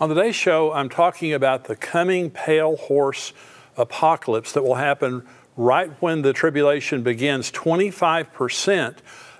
On today's show, I'm talking about the coming pale horse apocalypse that will happen right when the tribulation begins. 25%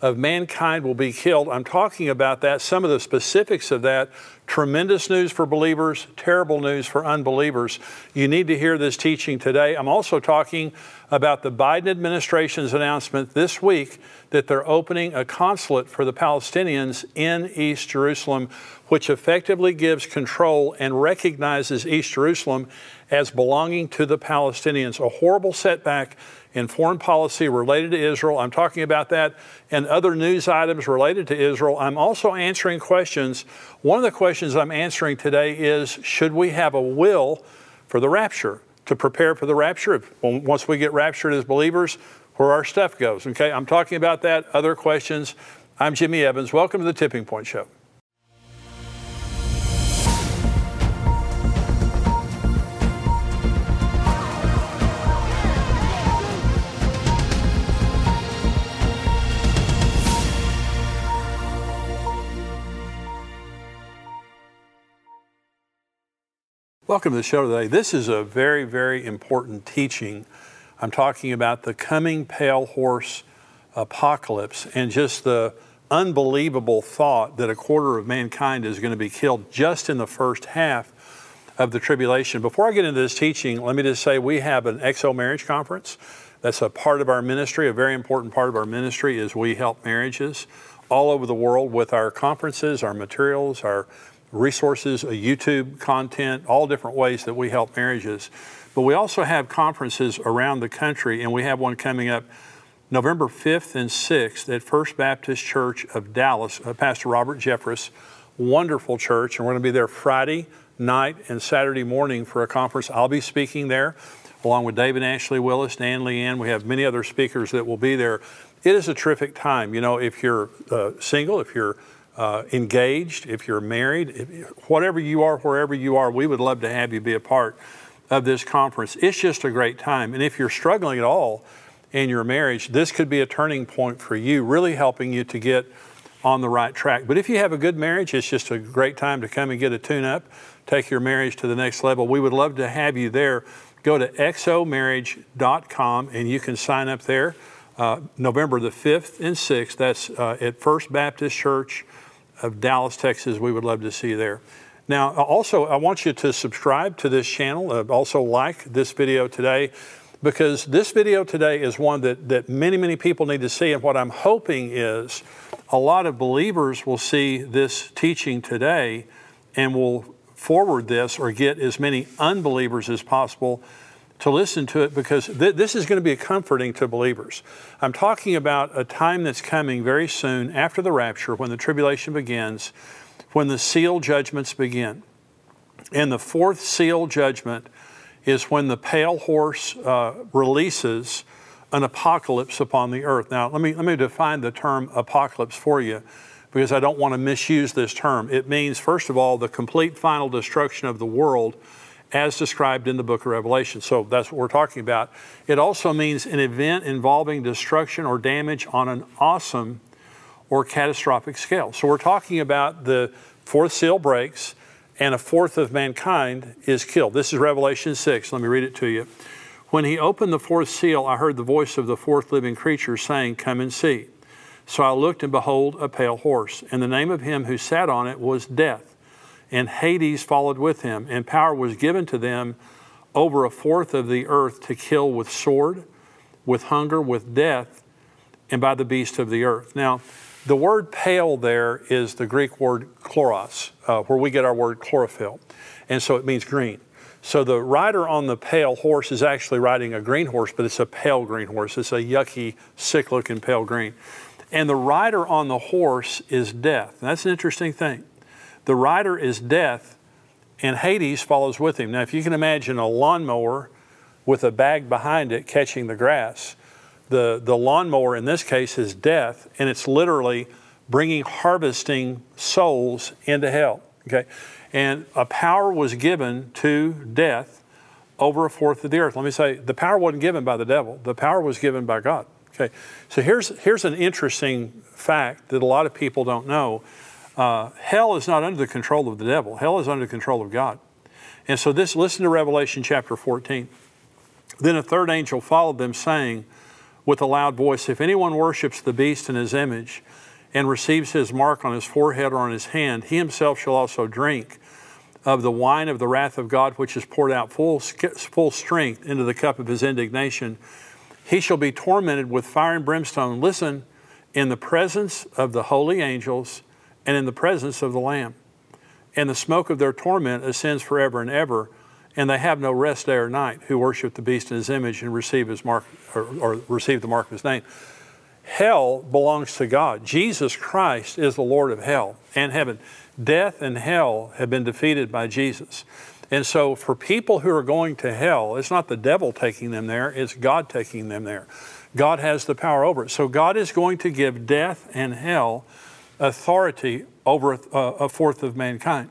of mankind will be killed. I'm talking about that, some of the specifics of that. Tremendous news for believers, terrible news for unbelievers. You need to hear this teaching today. I'm also talking about the Biden administration's announcement this week that they're opening a consulate for the Palestinians in East Jerusalem, which effectively gives control and recognizes East Jerusalem as belonging to the Palestinians. A horrible setback in foreign policy related to Israel. I'm talking about that and other news items related to Israel. I'm also answering questions. One of the questions I'm answering today is, should we have a will for the rapture, to prepare for the rapture? Once we get raptured as believers, where our stuff goes, okay? I'm talking about that, other questions. I'm Jimmy Evans. Welcome to The Tipping Point Show. Welcome to the show today. This is a very, very important teaching. I'm talking about the coming pale horse apocalypse and just the unbelievable thought that a quarter of mankind is going to be killed just in the first half of the tribulation. Before I get into this teaching, let me just say we have an exomarriage conference. That's a part of our ministry. A very important part of our ministry is we help marriages all over the world with our conferences, our materials, our resources, YouTube content, all different ways that we help marriages. But we also have conferences around the country, and we have one coming up November 5th and 6th at First Baptist Church of Dallas, Pastor Robert Jeffress, wonderful church. And we're going to be there Friday night and Saturday morning for a conference. I'll be speaking there along with David Ashley Willis, Dan Leanne. We have many other speakers that will be there. It is a terrific time. You know, if you're single, if you're engaged, if you're married, whatever you are, wherever you are, we would love to have you be a part of this conference. It's just a great time. And if you're struggling at all in your marriage, this could be a turning point for you, really helping you to get on the right track. But if you have a good marriage, it's just a great time to come and get a tune-up, take your marriage to the next level. We would love to have you there. Go to exomarriage.com and you can sign up there November the 5th and 6th. That's at First Baptist Church of Dallas, Texas. We would love to see you there. Now, also, I want you to subscribe to this channel. Also like this video today, because this video today is one that many people need to see. And what I'm hoping is a lot of believers will see this teaching today and will forward this or get as many unbelievers as possible to listen to it, because this is going to be comforting to believers. I'm talking about a time that's coming very soon after the rapture, when the tribulation begins, when the seal judgments begin. And the fourth seal judgment is when the pale horse releases an apocalypse upon the earth. Now, let me define the term apocalypse for you, because I don't want to misuse this term. It means, first of all, the complete final destruction of the world as described in the book of Revelation. So that's what we're talking about. It also means an event involving destruction or damage on an awesome or catastrophic scale. So we're talking about the fourth seal breaks and a fourth of mankind is killed. This is Revelation 6. Let me read it to you. When he opened the fourth seal, I heard the voice of the fourth living creature saying, "Come and see." So I looked, and behold, a pale horse, and the name of him who sat on it was Death, and Hades followed with him, and power was given to them over a fourth of the earth to kill with sword, with hunger, with death, and by the beast of the earth. Now, the word pale there is the Greek word chloros, where we get our word chlorophyll. And so it means green. So the rider on the pale horse is actually riding a green horse, but it's a pale green horse. It's a yucky, sick-looking pale green. And the rider on the horse is Death. And that's an interesting thing. The rider is Death, and Hades follows with him. Now, if you can imagine a lawnmower with a bag behind it catching the grass, the lawnmower in this case is Death, and it's literally harvesting souls into hell, okay? And a power was given to Death over a fourth of the earth. Let me say, the power wasn't given by the devil. The power was given by God, okay? So here's an interesting fact that a lot of people don't know. Hell is not under the control of the devil. Hell is under the control of God. And so this, listen to Revelation chapter 14. Then a third angel followed them, saying with a loud voice, if anyone worships the beast and his image and receives his mark on his forehead or on his hand, he himself shall also drink of the wine of the wrath of God, which is poured out full strength into the cup of his indignation. He shall be tormented with fire and brimstone, listen, in the presence of the holy angels and in the presence of the Lamb. And the smoke of their torment ascends forever and ever, and they have no rest day or night who worship the beast in his image and receive his mark, or receive the mark of his name. Hell belongs to God. Jesus Christ is the Lord of hell and heaven. Death and hell have been defeated by Jesus. And so for people who are going to hell, it's not the devil taking them there, it's God taking them there. God has the power over it. So God is going to give death and hell authority over a fourth of mankind.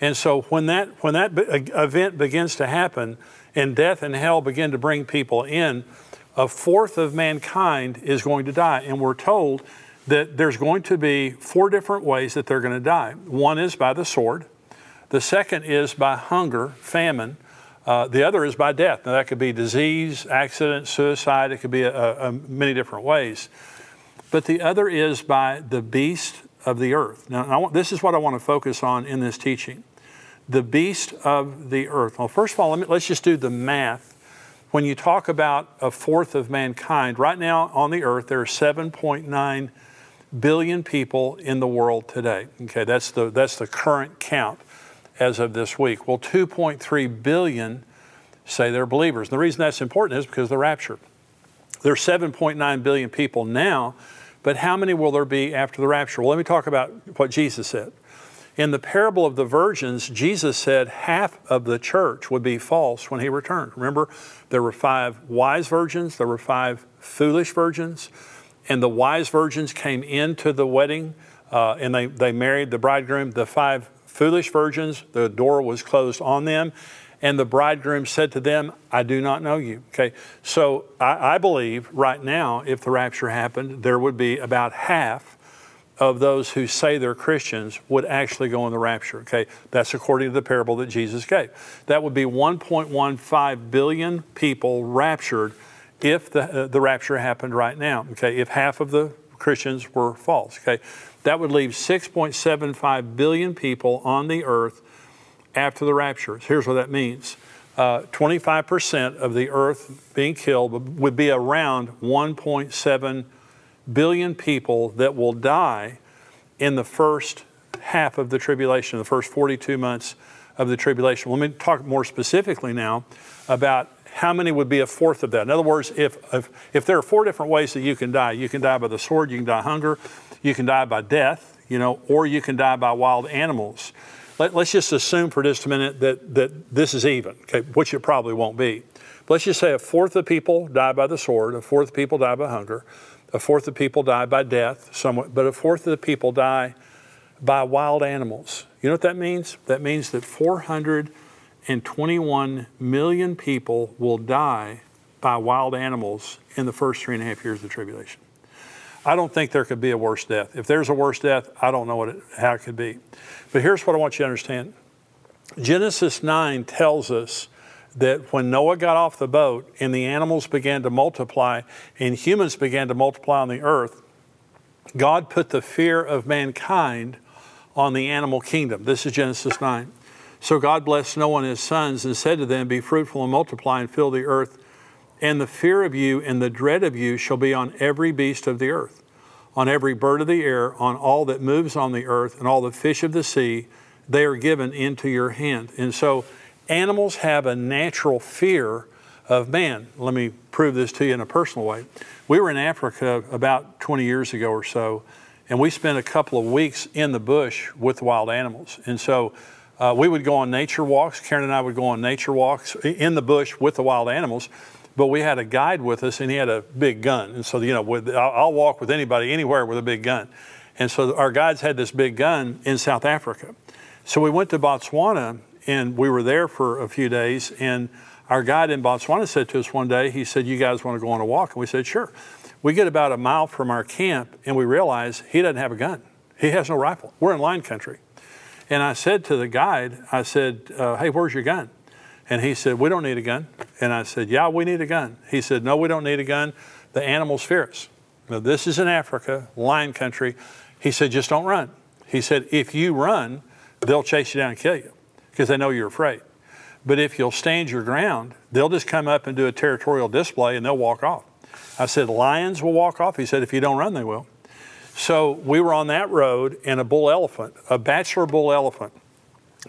And so when that event begins to happen and death and hell begin to bring people in, a fourth of mankind is going to die. And we're told that there's going to be four different ways that they're going to die. One is by the sword. The second is by hunger, famine. The other is by death. Now that could be disease, accident, suicide. It could be many different ways. But the other is by the beast of the earth. Now this is what I want to focus on in this teaching. The beast of the earth. Well, first of all, let's just do the math. When you talk about a fourth of mankind, right now on the earth, there are 7.9 billion people in the world today. Okay, that's the current count as of this week. Well, 2.3 billion say they're believers. And the reason that's important is because of the rapture. There are 7.9 billion people now, but how many will there be after the rapture? Well, let me talk about what Jesus said. In the parable of the virgins, Jesus said half of the church would be false when he returned. Remember, there were 5 wise virgins, there were 5 foolish virgins, and the wise virgins came into the wedding and they married the bridegroom. The 5 foolish virgins, the door was closed on them, and the bridegroom said to them, I do not know you. Okay, so I believe right now, if the rapture happened, there would be about half of those who say they're Christians would actually go in the rapture, okay? That's according to the parable that Jesus gave. That would be 1.15 billion people raptured if the rapture happened right now, okay? If half of the Christians were false, okay? That would leave 6.75 billion people on the earth after the rapture. Here's what that means. 25% of the earth being killed would be around 1.7 billion people that will die in the first half of the tribulation, the first 42 months of the tribulation. Let me talk more specifically now about how many would be a fourth of that. In other words, if there are 4 different ways that you can die by the sword, you can die hunger, you can die by death, you know, or you can die by wild animals. Let's just assume for just a minute that this is even, okay, which it probably won't be. But let's just say a fourth of people die by the sword, a fourth of people die by hunger, a fourth of people die by death, somewhat, but a fourth of the people die by wild animals. You know what that means? That means that 421 million people will die by wild animals in the first 3.5 years of the tribulation. I don't think there could be a worse death. If there's a worse death, I don't know how it could be. But here's what I want you to understand. Genesis 9 tells us that when Noah got off the boat and the animals began to multiply and humans began to multiply on the earth, God put the fear of mankind on the animal kingdom. This is Genesis 9. So God blessed Noah and his sons and said to them, be fruitful and multiply and fill the earth. And the fear of you and the dread of you shall be on every beast of the earth, on every bird of the air, on all that moves on the earth and all the fish of the sea. They are given into your hand. And so animals have a natural fear of man. Let me prove this to you in a personal way. We were in Africa about 20 years ago or so, and we spent a couple of weeks in the bush with wild animals. And so we would go on nature walks. Karen and I would go on nature walks in the bush with the wild animals, but we had a guide with us and he had a big gun. And so, you know, I'll walk with anybody anywhere with a big gun. And so our guides had this big gun in South Africa. So we went to Botswana, and we were there for a few days, and our guide in Botswana said to us one day, he said, you guys want to go on a walk? And we said, sure. We get about a mile from our camp and we realize he doesn't have a gun. He has no rifle. We're in line country. And I said to the guide, I said, hey, where's your gun? And he said, we don't need a gun. And I said, yeah, we need a gun. He said, no, we don't need a gun. The animals fear us. Now, this is in Africa, lion country. He said, just don't run. He said, if you run, they'll chase you down and kill you because they know you're afraid. But if you'll stand your ground, they'll just come up and do a territorial display and they'll walk off. I said, lions will walk off. He said, if you don't run, they will. So we were on that road, and a bull elephant, a bachelor bull elephant,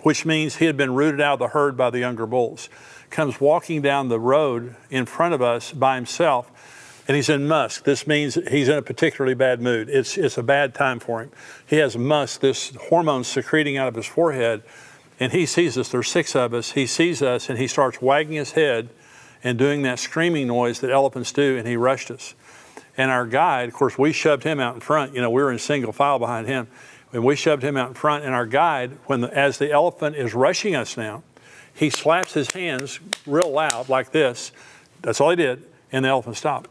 which means he had been rooted out of the herd by the younger bulls, comes walking down the road in front of us by himself. And he's in musk. This means he's in a particularly bad mood. It's a bad time for him. He has musk, this hormone secreting out of his forehead. And he sees us. There's six of us. He sees us, and he starts wagging his head and doing that screaming noise that elephants do, and he rushed us. And our guide, of course, we shoved him out in front. You know, we were in single file behind him. And we shoved him out in front. And our guide, as the elephant is rushing us now, he slaps his hands real loud like this. That's all he did. And the elephant stopped.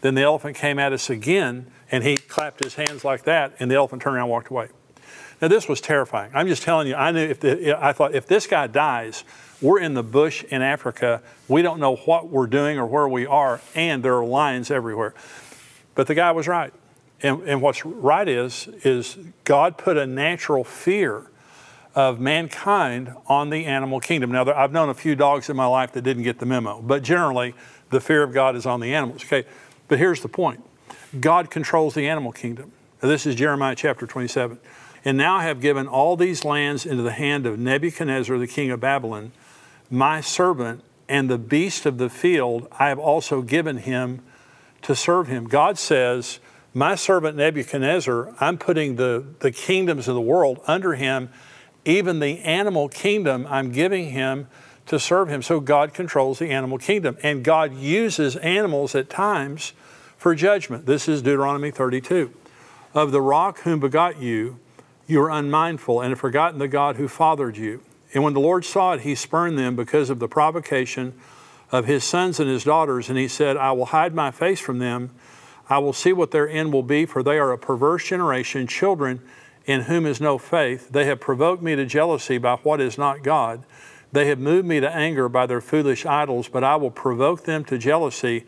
Then the elephant came at us again, and he clapped his hands like that, and the elephant turned around and walked away. Now, this was terrifying. I'm just telling you, I thought, if this guy dies, we're in the bush in Africa. We don't know what we're doing or where we are, and there are lions everywhere. But the guy was right. And what's right is God put a natural fear of mankind on the animal kingdom. Now, I've known a few dogs in my life that didn't get the memo, but generally the fear of God is on the animals. Okay, but here's the point. God controls the animal kingdom. Now, this is Jeremiah chapter 27. And now I have given all these lands into the hand of Nebuchadnezzar, the king of Babylon, my servant, and the beast of the field I have also given him to serve him. God says, my servant Nebuchadnezzar, I'm putting the kingdoms of the world under him. Even the animal kingdom I'm giving him to serve him. So God controls the animal kingdom. And God uses animals at times for judgment. This is Deuteronomy 32. Of the rock whom begot you, you are unmindful and have forgotten the God who fathered you. And when the Lord saw it, he spurned them because of the provocation of his sons and his daughters. And he said, I will hide my face from them. I will see what their end will be, for they are a perverse generation, children in whom is no faith. They have provoked me to jealousy by what is not God. They have moved me to anger by their foolish idols, but I will provoke them to jealousy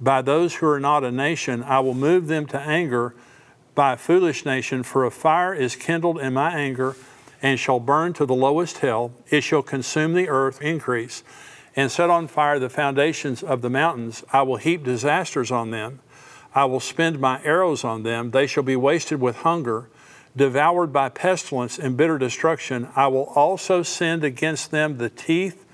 by those who are not a nation. I will move them to anger by a foolish nation, for a fire is kindled in my anger and shall burn to the lowest hell. It shall consume the earth, increase, and set on fire the foundations of the mountains. I will heap disasters on them. I will spend my arrows on them. They shall be wasted with hunger, devoured by pestilence and bitter destruction. I will also send against them the teeth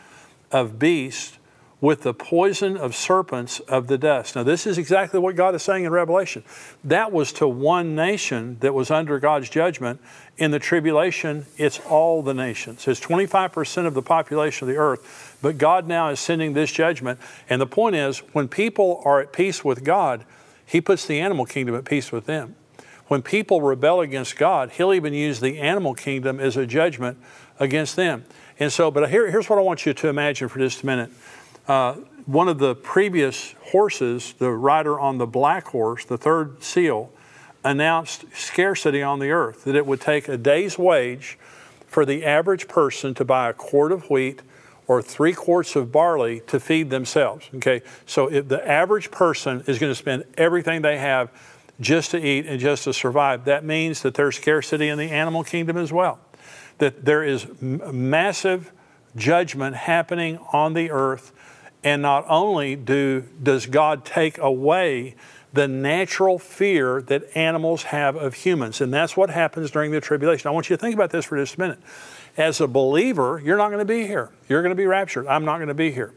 of beasts with the poison of serpents of the dust. Now, this is exactly what God is saying in Revelation. That was to one nation that was under God's judgment. In the tribulation, it's all the nations. It's 25% of the population of the earth. But God now is sending this judgment. And the point is, when people are at peace with God, he puts the animal kingdom at peace with them. When people rebel against God, he'll even use the animal kingdom as a judgment against them. And so, but here's what I want you to imagine for just a minute. One of the previous horses, the rider on the black horse, the third seal, announced scarcity on the earth, that it would take a day's wage for the average person to buy a quart of wheat or 3 quarts of barley to feed themselves. Okay, so if the average person is going to spend everything they have just to eat and just to survive, that means that there's scarcity in the animal kingdom as well, that there is massive judgment happening on the earth. And not only does God take away the natural fear that animals have of humans, and that's what happens during the tribulation. I want you to think about this for just a minute. As a believer, you're not going to be here. You're going to be raptured. I'm not going to be here.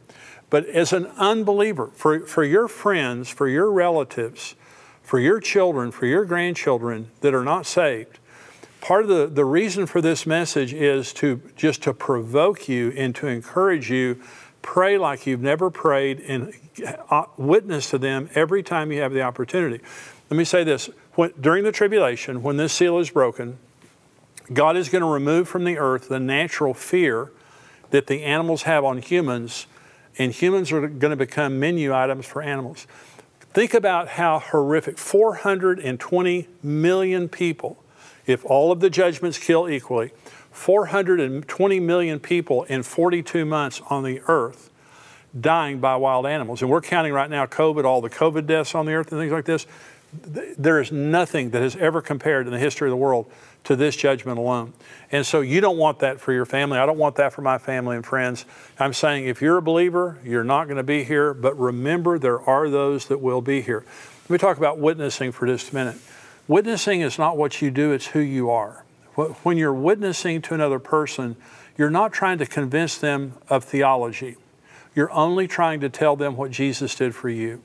But as an unbeliever, for your friends, for your relatives, for your children, for your grandchildren that are not saved, part of the reason for this message is just to provoke you and to encourage you. Pray like you've never prayed and witness to them every time you have the opportunity. Let me say this. During the tribulation, when this seal is broken, God is going to remove from the earth the natural fear that the animals have on humans, and humans are going to become menu items for animals. Think about how horrific. 420 million people if all of the judgments kill equally, 420 million people in 42 months on the earth dying by wild animals. And we're counting right now COVID, all the COVID deaths on the earth and things like this. There is nothing that has ever compared in the history of the world to this judgment alone. And so you don't want that for your family. I don't want that for my family and friends. I'm saying if you're a believer, you're not going to be here, but remember there are those that will be here. Let me talk about witnessing for just a minute. Witnessing is not what you do, it's who you are. When you're witnessing to another person, you're not trying to convince them of theology. You're only trying to tell them what Jesus did for you,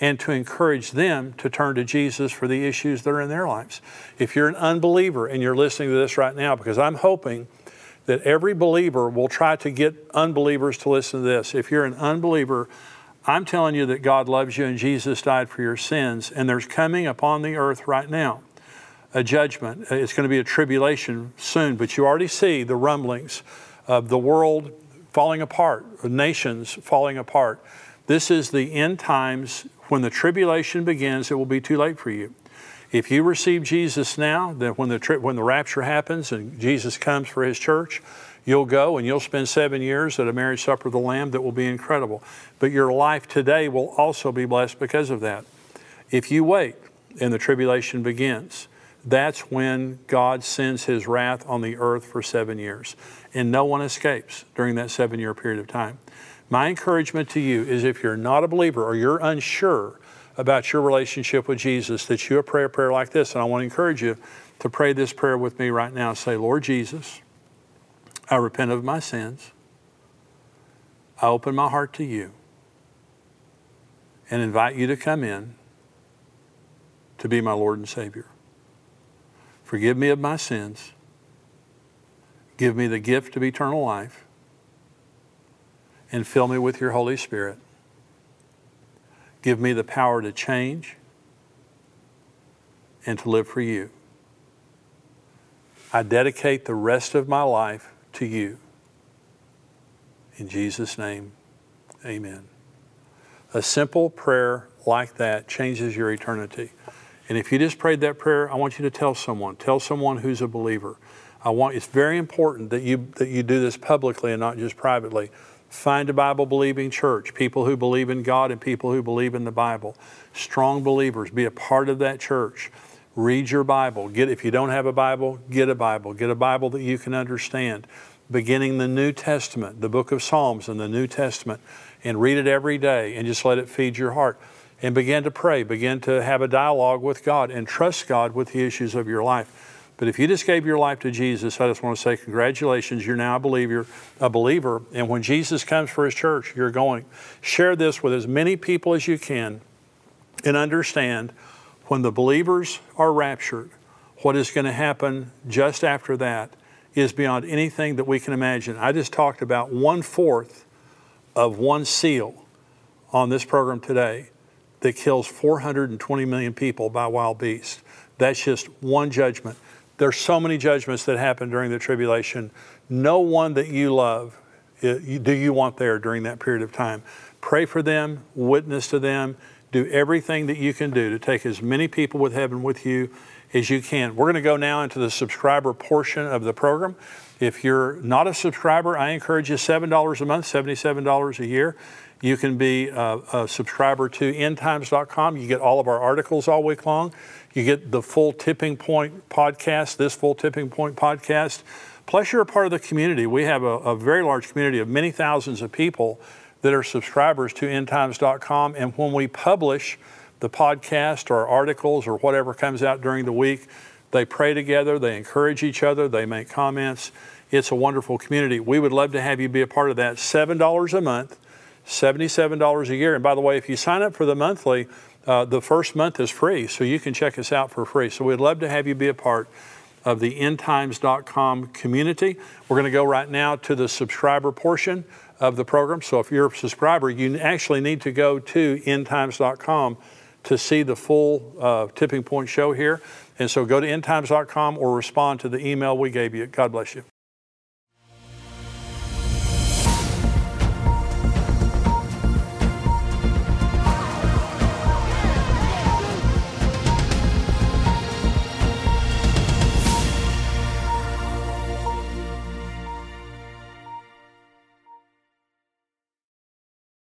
and to encourage them to turn to Jesus for the issues that are in their lives. If you're an unbeliever and you're listening to this right now, because I'm hoping that every believer will try to get unbelievers to listen to this. If you're an unbeliever, I'm telling you that God loves you and Jesus died for your sins, and there's coming upon the earth right now a judgment. It's going to be a tribulation soon, but you already see the rumblings of the world falling apart, nations falling apart. This is the end times. When the tribulation begins, it will be too late for you. If you receive Jesus now, then when the rapture happens and Jesus comes for his church, you'll go and you'll spend 7 years at a marriage supper of the Lamb that will be incredible. But your life today will also be blessed because of that. If you wait and the tribulation begins, that's when God sends his wrath on the earth for 7 years. And no one escapes during that 7-year period of time. My encouragement to you is if you're not a believer or you're unsure about your relationship with Jesus, that you pray a prayer like this. And I want to encourage you to pray this prayer with me right now. Say, Lord Jesus, I repent of my sins. I open my heart to you and invite you to come in to be my Lord and Savior. Forgive me of my sins. Give me the gift of eternal life. And fill me with your Holy Spirit. Give me the power to change and to live for you. I dedicate the rest of my life to you. In Jesus' name, amen. A simple prayer like that changes your eternity. And if you just prayed that prayer, I want you to tell someone who's a believer. It's very important that you do this publicly and not just privately. Find a Bible-believing church, people who believe in God and people who believe in the Bible. Strong believers, be a part of that church. Read your Bible. If you don't have a Bible, get a Bible. Get a Bible that you can understand. Beginning the New Testament, the book of Psalms in the New Testament, and read it every day and just let it feed your heart. And begin to pray. Begin to have a dialogue with God and trust God with the issues of your life. But if you just gave your life to Jesus, I just want to say congratulations. You're now a believer. And when Jesus comes for his church, you're going. Share this with as many people as you can and understand when the believers are raptured, what is going to happen just after that is beyond anything that we can imagine. I just talked about 1/4 of one seal on this program today that kills 420 million people by wild beasts. That's just one judgment. There's so many judgments that happen during the tribulation. No one that you love do you want there during that period of time. Pray for them, witness to them, do everything that you can do to take as many people with heaven with you as you can. We're going to go now into the subscriber portion of the program. If you're not a subscriber, I encourage you, $7 a month, $77 a year. You can be a subscriber to endtimes.com. You get all of our articles all week long. You get the full Tipping Point podcast, this full Tipping Point podcast. Plus, you're a part of the community. We have a very large community of many thousands of people that are subscribers to endtimes.com. And when we publish the podcast or articles or whatever comes out during the week, they pray together, they encourage each other, they make comments. It's a wonderful community. We would love to have you be a part of that. $7 a month. $77 a year. And by the way, if you sign up for the monthly, the first month is free, so you can check us out for free. So we'd love to have you be a part of the endtimes.com community. We're going to go right now to the subscriber portion of the program. So if you're a subscriber, you actually need to go to endtimes.com to see the full Tipping Point show here. And so go to endtimes.com or respond to the email we gave you. God bless you.